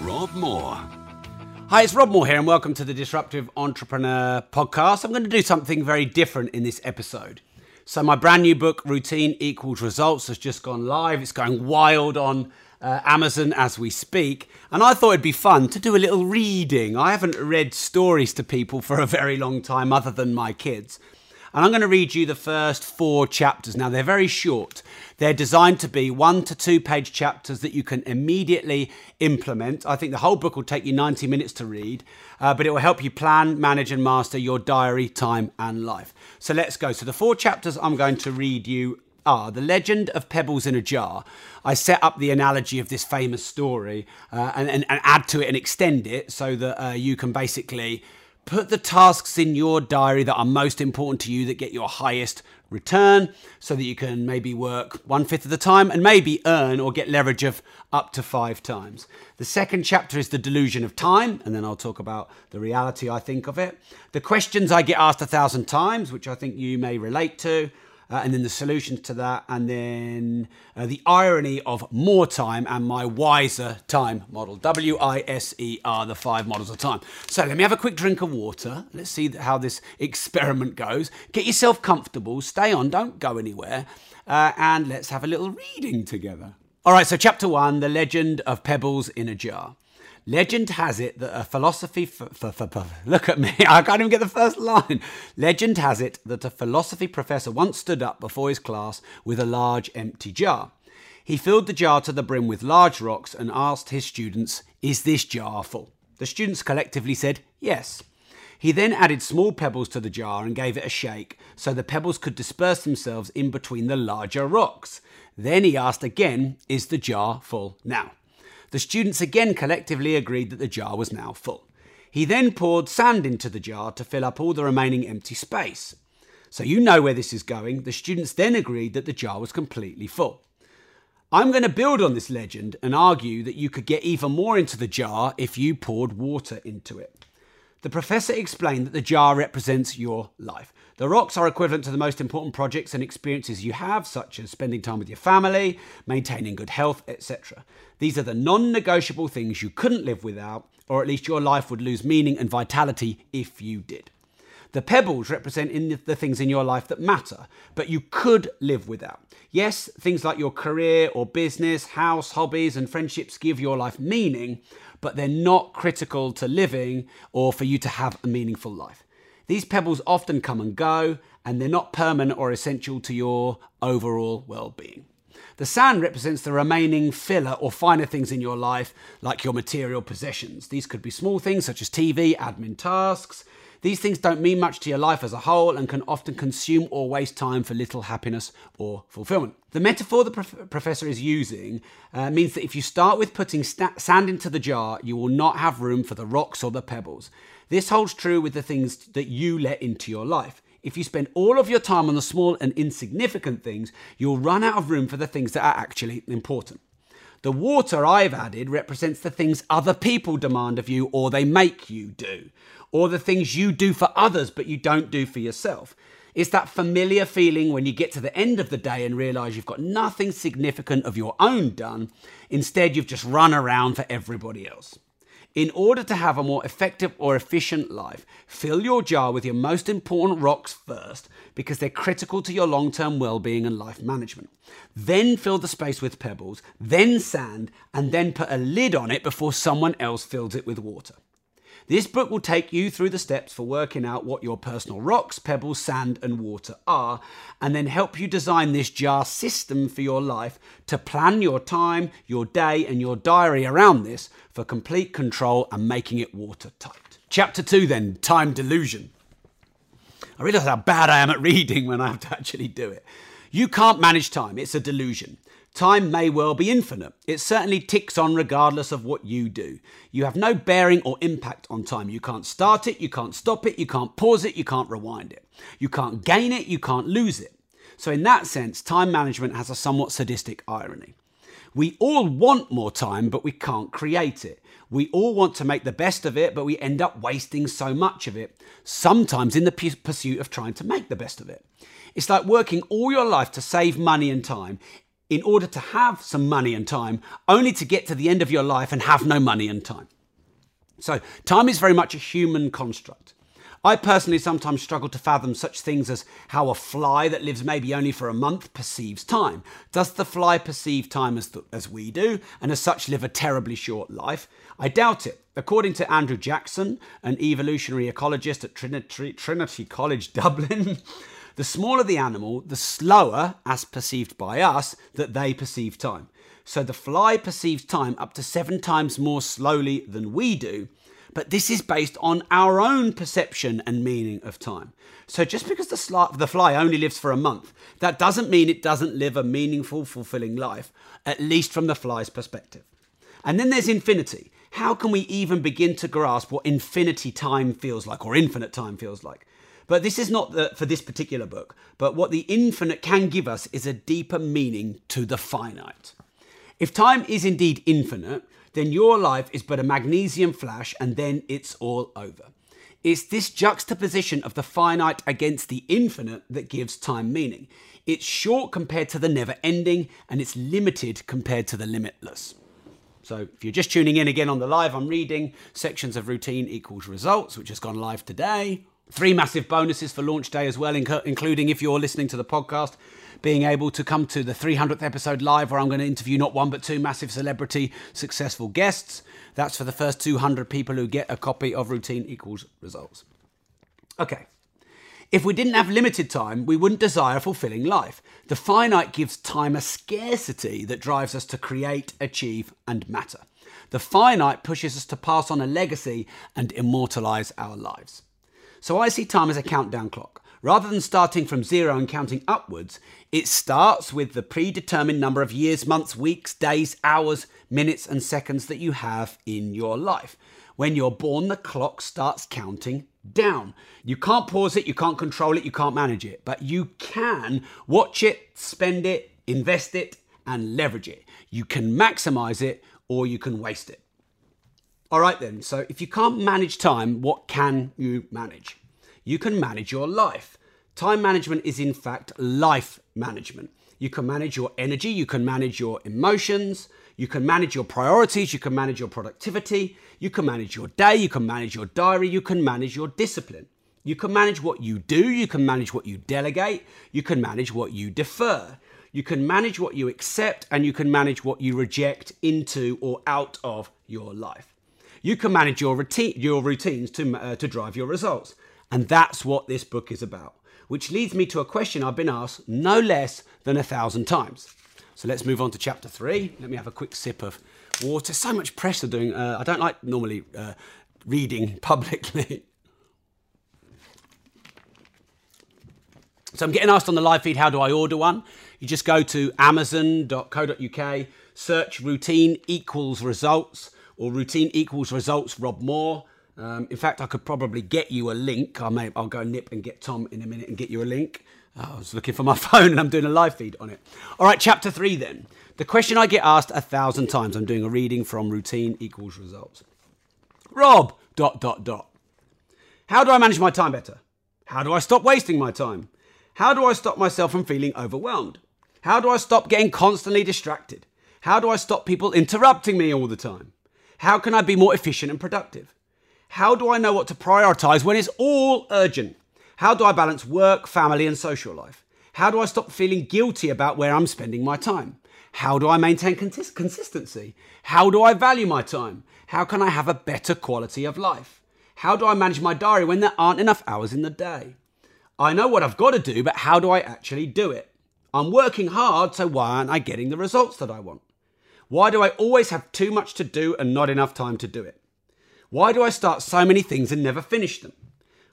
Rob Moore. Hi, it's Rob Moore here, and welcome to the Disruptive Entrepreneur Podcast. I'm going to do something very different in this episode. So my brand new book, Routine Equals Results, has just gone live. It's going wild on Amazon as we speak, and I thought it'd be fun to do a little reading. I haven't read stories to people for a very long time other than my kids. And I'm going to read you the first 4 chapters. Now, they're very short. They're designed to be 1 to 2 page chapters that you can immediately implement. I think the whole book will take you 90 minutes to read, but it will help you plan, manage, and master your diary, time, and life. So let's go. So the 4 chapters I'm going to read you are The Legend of Pebbles in a Jar. I set up the analogy of this famous story and add to it and extend it so that you can basically put the tasks in your diary that are most important to you that get your highest return so that you can maybe work 1/5 of the time and maybe earn or get leverage of up to 5 times. The second chapter is the delusion of time, and then I'll talk about the reality I think of it. The questions I get asked 1,000 times, which I think you may relate to, and then the solutions to that, and then the irony of more time and my WISER time model, W-I-S-E-R, the 5 models of time. So let me have a quick drink of water. Let's see how this experiment goes. Get yourself comfortable, stay on, don't go anywhere, and let's have a little reading together. All right, so chapter 1, The Legend of Pebbles in a Jar. Legend has it that a philosophy look at me, I can't even get the first line. Legend has it that a philosophy professor once stood up before his class with a large empty jar. He filled the jar to the brim with large rocks and asked his students, "Is this jar full?" The students collectively said, "Yes." He then added small pebbles to the jar and gave it a shake so the pebbles could disperse themselves in between the larger rocks. Then he asked again, "Is the jar full now?" The students again collectively agreed that the jar was now full. He then poured sand into the jar to fill up all the remaining empty space. So you know where this is going. The students then agreed that the jar was completely full. I'm going to build on this legend and argue that you could get even more into the jar if you poured water into it. The professor explained that the jar represents your life. The rocks are equivalent to the most important projects and experiences you have, such as spending time with your family, maintaining good health, etc. These are the non-negotiable things you couldn't live without, or at least your life would lose meaning and vitality if you did. The pebbles represent the things in your life that matter, but you could live without. Yes, things like your career or business, house, hobbies, and friendships give your life meaning, but they're not critical to living or for you to have a meaningful life. These pebbles often come and go, and they're not permanent or essential to your overall well-being. The sand represents the remaining filler or finer things in your life, like your material possessions. These could be small things such as TV, admin tasks. These things don't mean much to your life as a whole and can often consume or waste time for little happiness or fulfillment. The metaphor the professor is using means that if you start with putting sand into the jar, you will not have room for the rocks or the pebbles. This holds true with the things that you let into your life. If you spend all of your time on the small and insignificant things, you'll run out of room for the things that are actually important. The water I've added represents the things other people demand of you or they make you do, or the things you do for others but you don't do for yourself. It's that familiar feeling when you get to the end of the day and realize you've got nothing significant of your own done. Instead, you've just run around for everybody else. In order to have a more effective or efficient life, fill your jar with your most important rocks first because they're critical to your long-term well-being and life management. Then fill the space with pebbles, then sand, and then put a lid on it before someone else fills it with water. This book will take you through the steps for working out what your personal rocks, pebbles, sand, and water are, and then help you design this jar system for your life to plan your time, your day, and your diary around this for complete control and making it watertight. Chapter 2 then, Time Delusion. I realise how bad I am at reading when I have to actually do it. You can't manage time, it's a delusion. Time may well be infinite. It certainly ticks on regardless of what you do. You have no bearing or impact on time. You can't start it, you can't stop it, you can't pause it, you can't rewind it. You can't gain it, you can't lose it. So in that sense, time management has a somewhat sadistic irony. We all want more time, but we can't create it. We all want to make the best of it, but we end up wasting so much of it, sometimes in the pursuit of trying to make the best of it. It's like working all your life to save money and time, in order to have some money and time, only to get to the end of your life and have no money and time. So time is very much a human construct. I personally sometimes struggle to fathom such things as how a fly that lives maybe only for a month perceives time. Does the fly perceive time as we do, and as such live a terribly short life? I doubt it. According to Andrew Jackson, an evolutionary ecologist at Trinity College, Dublin, the smaller the animal, the slower, as perceived by us, that they perceive time. So the fly perceives time up to 7 times more slowly than we do, but this is based on our own perception and meaning of time. So just because the fly only lives for a month, that doesn't mean it doesn't live a meaningful, fulfilling life, at least from the fly's perspective. And then there's infinity. How can we even begin to grasp what infinite time feels like? But this is not for this particular book, but what the infinite can give us is a deeper meaning to the finite. If time is indeed infinite, then your life is but a magnesium flash and then it's all over. It's this juxtaposition of the finite against the infinite that gives time meaning. It's short compared to the never-ending, and it's limited compared to the limitless. So if you're just tuning in again on the live, I'm reading Sections of Routine equals Results, which has gone live today. 3 massive bonuses for launch day as well, including, if you're listening to the podcast, being able to come to the 300th episode live where I'm going to interview not 1 but 2 massive celebrity successful guests. That's for the first 200 people who get a copy of Routine Equals Results. Okay. If we didn't have limited time, we wouldn't desire a fulfilling life. The finite gives time a scarcity that drives us to create, achieve, and matter. The finite pushes us to pass on a legacy and immortalize our lives. So I see time as a countdown clock. Rather than starting from 0 and counting upwards, it starts with the predetermined number of years, months, weeks, days, hours, minutes, and seconds that you have in your life. When you're born, the clock starts counting down. You can't pause it, you can't control it, you can't manage it, but you can watch it, spend it, invest it, and leverage it. You can maximize it or you can waste it. All right then, so if you can't manage time, what can you manage? You can manage your life. Time management is in fact life management. You can manage your energy, you can manage your emotions, you can manage your priorities, you can manage your productivity, you can manage your day, you can manage your diary, you can manage your discipline. You can manage what you do, you can manage what you delegate, you can manage what you defer. You can manage what you accept and you can manage what you reject into or out of your life. You can manage your routines to drive your results. And that's what this book is about, which leads me to a question I've been asked no less than 1,000 times. So let's move on to chapter 3. Let me have a quick sip of water. So much pressure doing, I don't like normally reading publicly. So I'm getting asked on the live feed, how do I order one? You just go to amazon.co.uk, search Routine Equals Results, or Routine Equals Results, Rob Moore. In fact, I could probably get you a link. I'll go nip and get Tom in a minute and get you a link. I was looking for my phone and I'm doing a live feed on it. All right, chapter 3 then. The question I get asked 1,000 times. I'm doing a reading from Routine Equals Results. Rob, .. How do I manage my time better? How do I stop wasting my time? How do I stop myself from feeling overwhelmed? How do I stop getting constantly distracted? How do I stop people interrupting me all the time? How can I be more efficient and productive? How do I know what to prioritize when it's all urgent? How do I balance work, family, and social life? How do I stop feeling guilty about where I'm spending my time? How do I maintain consistency? How do I value my time? How can I have a better quality of life? How do I manage my diary when there aren't enough hours in the day? I know what I've got to do, but how do I actually do it? I'm working hard, so why aren't I getting the results that I want? Why do I always have too much to do and not enough time to do it? Why do I start so many things and never finish them?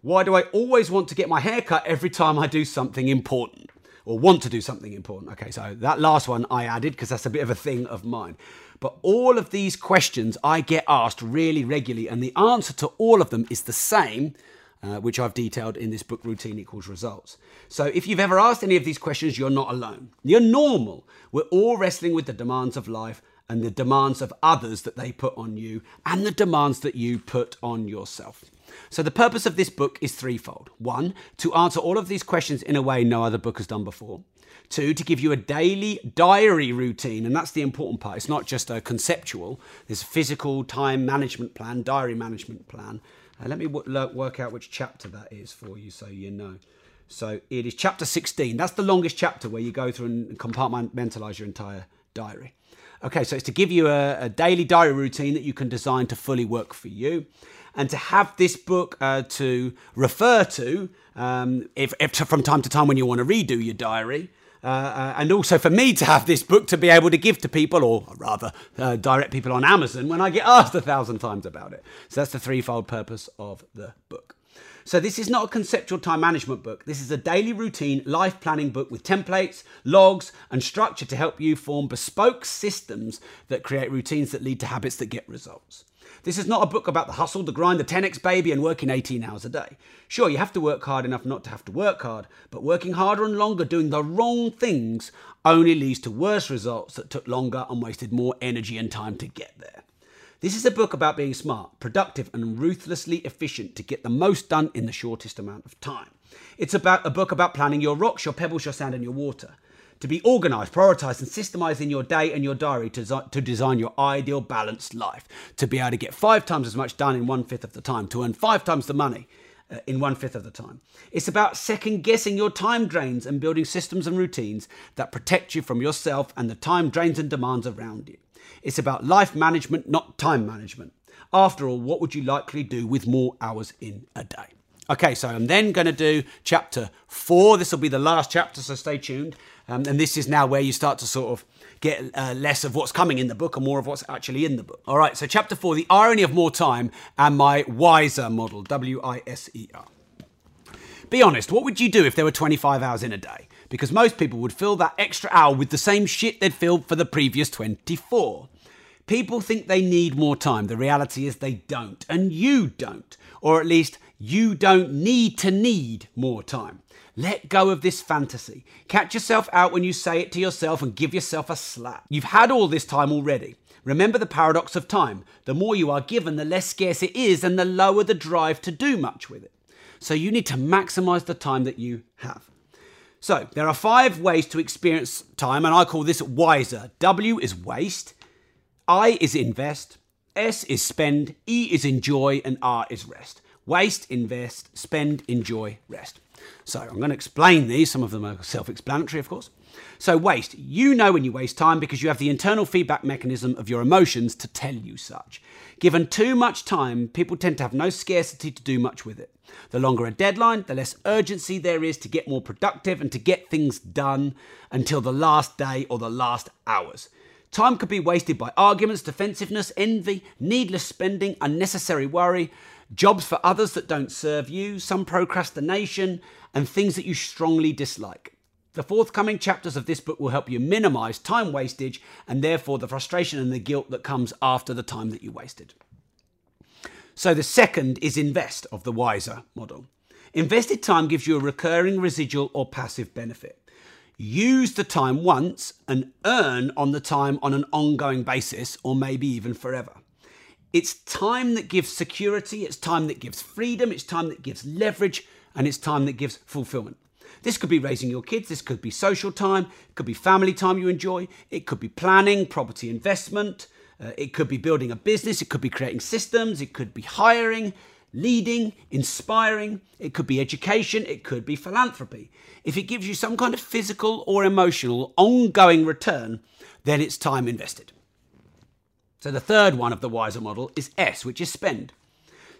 Why do I always want to get my hair cut every time I do something important? Or want to do something important. Okay, so that last one I added because that's a bit of a thing of mine. But all of these questions I get asked really regularly, and the answer to all of them is the same, which I've detailed in this book, Routine Equals Results. So if you've ever asked any of these questions, you're not alone. You're normal. We're all wrestling with the demands of life and the demands of others that they put on you and the demands that you put on yourself. So the purpose of this book is threefold. 1, to answer all of these questions in a way no other book has done before. 2, to give you a daily diary routine, and that's the important part. It's not just a conceptual. There's physical time management plan, diary management plan. Let me work out which chapter that is for you so you know. So it is chapter 16. That's the longest chapter where you go through and compartmentalize your entire diary. Okay, so it's to give you a daily diary routine that you can design to fully work for you, and to have this book to refer to from time to time when you want to redo your diary, and also for me to have this book to be able to give to people, or rather direct people on Amazon when I get asked 1,000 times about it. So that's the threefold purpose of the book. So this is not a conceptual time management book. This is a daily routine life planning book with templates, logs, and structure to help you form bespoke systems that create routines that lead to habits that get results. This is not a book about the hustle, the grind, the 10x baby, and working 18 hours a day. Sure, you have to work hard enough not to have to work hard, but working harder and longer doing the wrong things only leads to worse results that took longer and wasted more energy and time to get there. This is a book about being smart, productive, and ruthlessly efficient to get the most done in the shortest amount of time. It's about a book about planning your rocks, your pebbles, your sand, and your water. To be organised, prioritised, and systemised in your day and your diary to design your ideal balanced life. To be able to get 5 times as much done in 1/5 of the time. To earn 5 times the money in 1/5 of the time. It's about second guessing your time drains and building systems and routines that protect you from yourself and the time drains and demands around you. It's about life management, not time management. After all, what would you likely do with more hours in a day? Okay, so I'm then going to do chapter 4. This will be the last chapter, so stay tuned. And this is now where you start to sort of get less of what's coming in the book and more of what's actually in the book. All right, so chapter 4, the irony of more time and my WISER model, W-I-S-E-R. Be honest, what would you do if there were 25 hours in a day? Because most people would fill that extra hour with the same shit they'd filled for the previous 24. People think they need more time. The reality is they don't, and you don't, or at least you don't need to need more time. Let go of this fantasy. Catch yourself out when you say it to yourself and give yourself a slap. You've had all this time already. Remember the paradox of time. The more you are given, the less scarce it is, and the lower the drive to do much with it. So you need to maximize the time that you have. So there are 5 ways to experience time, and I call this WISER. W is waste, I is invest, S is spend, E is enjoy, and R is rest. Waste, invest, spend, enjoy, rest. So I'm going to explain these. Some of them are self-explanatory, of course. So waste. You know when you waste time because you have the internal feedback mechanism of your emotions to tell you such. Given too much time, people tend to have no scarcity to do much with it. The longer a deadline, the less urgency there is to get more productive and to get things done until the last day or the last hours. Time could be wasted by arguments, defensiveness, envy, needless spending, unnecessary worry, jobs for others that don't serve you, some procrastination, and things that you strongly dislike. The forthcoming chapters of this book will help you minimize time wastage and therefore the frustration and the guilt that comes after the time that you wasted. So the second is invest of the WISER model. Invested time gives you a recurring residual or passive benefit. Use the time once and earn on the time on an ongoing basis or maybe even forever. It's time that gives security, it's time that gives freedom, it's time that gives leverage, and it's time that gives fulfillment. This could be raising your kids, this could be social time, it could be family time you enjoy, it could be planning, property investment, it could be building a business, it could be creating systems, it could be hiring, leading, inspiring, it could be education, it could be philanthropy. If it gives you some kind of physical or emotional ongoing return, then it's time invested. So the third one of the WISER model is S, which is spend.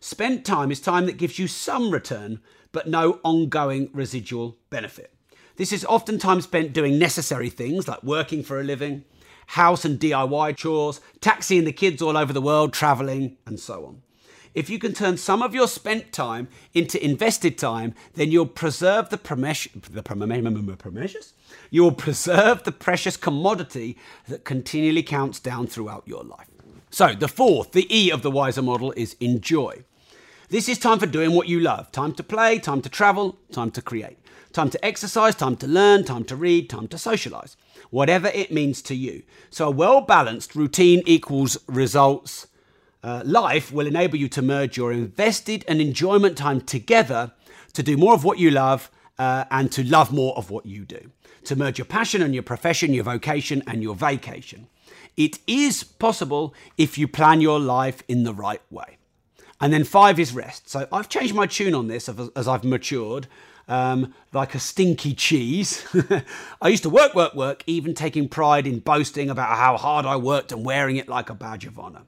Spent time is time that gives you some return, but no ongoing residual benefit. This is often time spent doing necessary things like working for a living, house and DIY chores, taxiing the kids all over the world, traveling, and so on. If you can turn some of your spent time into invested time, then you'll preserve the precious commodity that continually counts down throughout your life. So the fourth, the E of the WISER model is enjoy. This is time for doing what you love. Time to play, time to travel, time to create. Time to exercise, time to learn, time to read, time to socialize. Whatever it means to you. So a well-balanced routine equals results. Life will enable you to merge your invested and enjoyment time together to do more of what you love and to love more of what you do. To merge your passion and your profession, your vocation and your vacation. It is possible if you plan your life in the right way. And then 5 is rest. So I've changed my tune on this as I've matured, like a stinky cheese. I used to work, even taking pride in boasting about how hard I worked and wearing it like a badge of honor.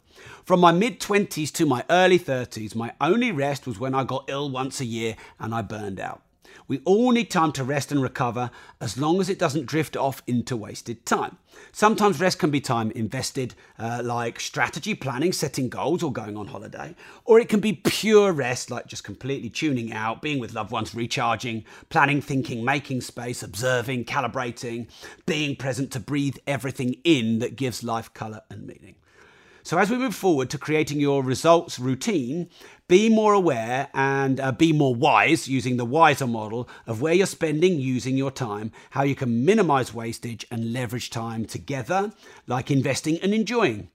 From my mid-20s to my early 30s, my only rest was when I got ill once a year and I burned out. We all need time to rest and recover as long as it doesn't drift off into wasted time. Sometimes rest can be time invested, like strategy, planning, setting goals or going on holiday. Or it can be pure rest, like just completely tuning out, being with loved ones, recharging, planning, thinking, making space, observing, calibrating, being present to breathe everything in that gives life colour and meaning. So as we move forward to creating your results routine, be more aware and be more wise using the WISER model of where you're spending using your time, how you can minimize wastage and leverage time together, like investing and enjoying.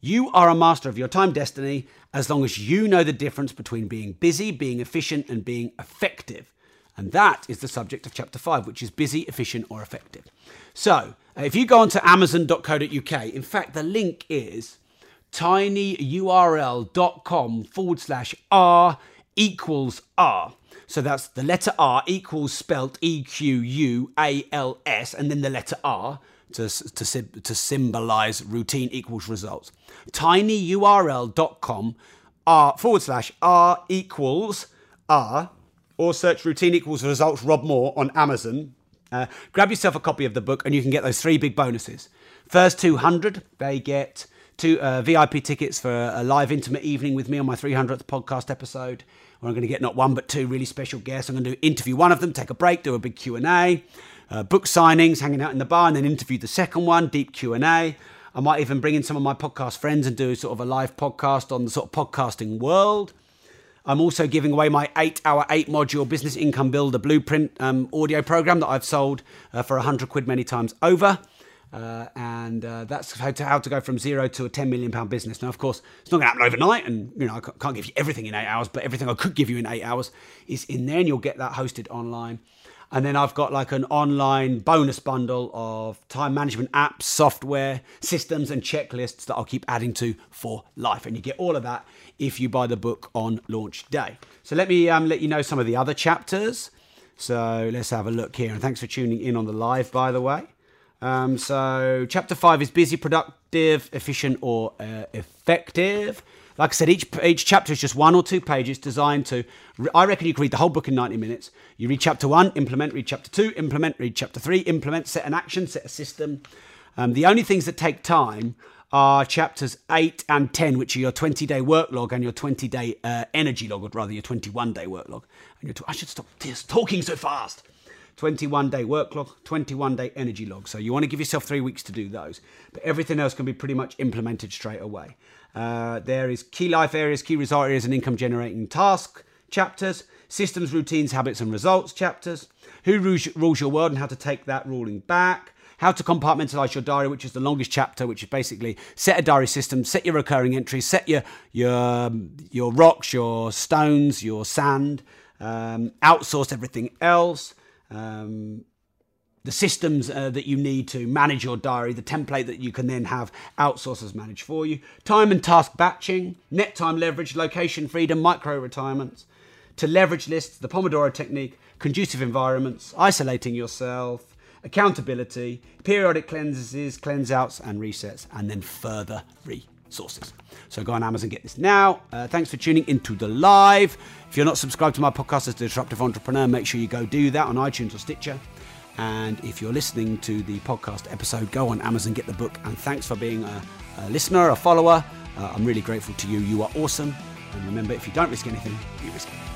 You are a master of your time destiny as long as you know the difference between being busy, being efficient and being effective. And that is the subject of chapter 5, which is busy, efficient or effective. So if you go onto amazon.co.uk, in fact, the link is tinyurl.com/R=R. So that's the letter R equals spelt EQUALS and then the letter R to symbolize routine equals results. tinyurl.com/R=R or search routine equals results Rob Moore on Amazon. Grab yourself a copy of the book and you can get those 3 big bonuses. First 200, they get 2 VIP tickets for a live intimate evening with me on my 300th podcast episode, where I'm going to get not 1 but 2 really special guests. I'm going to interview one of them, take a break, do a big Q&A, book signings, hanging out in the bar, and then interview the second one, deep Q&A. I might even bring in some of my podcast friends and do sort of a live podcast on the sort of podcasting world. I'm also giving away my 8-module Business Income Builder Blueprint audio program that I've sold for £100 many times over. That's how to go from 0 to a £10 million business. Now, of course, it's not going to happen overnight, and you know I can't give you everything in 8 hours, but everything I could give you in 8 hours is in there, and you'll get that hosted online. And then I've got like an online bonus bundle of time management apps, software, systems, and checklists that I'll keep adding to for life. And you get all of that if you buy the book on launch day. So let me let you know some of the other chapters. So let's have a look here. And thanks for tuning in on the live, by the way. So chapter 5 is busy, productive, efficient or effective. Like I said, each chapter is just 1 or 2 pages designed to, I reckon you could read the whole book in 90 minutes. You read chapter 1, implement, read chapter 2, implement, read chapter 3, implement, set an action, set a system. The only things that take time are chapters 8 and 10, which are your 20-day work log and your 20-day energy log, or rather your 21-day work log. And I should stop talking so fast. 21-day work log, 21-day energy log. So you want to give yourself 3 weeks to do those. But everything else can be pretty much implemented straight away. There is key life areas, key result areas and income generating task chapters, systems, routines, habits and results chapters, who rules your world and how to take that ruling back, how to compartmentalize your diary, which is the longest chapter, which is basically set a diary system, set your recurring entries, set your rocks, your stones, your sand, outsource everything else. the systems that you need to manage your diary, the template that you can then have outsourcers manage for you, time and task batching, net time leverage, location freedom, micro retirements, to leverage lists, the Pomodoro technique, conducive environments, isolating yourself, accountability, periodic cleanses, cleanse outs and resets, and then further resources. So go on Amazon, get this now. Thanks for tuning into the live. If you're not subscribed to my podcast as the Disruptive Entrepreneur, make sure you go do that on iTunes or Stitcher. And if you're listening to the podcast episode, go on Amazon, get the book. And thanks for being a listener, a follower. I'm really grateful to you. You are awesome. And remember, if you don't risk anything, you risk it.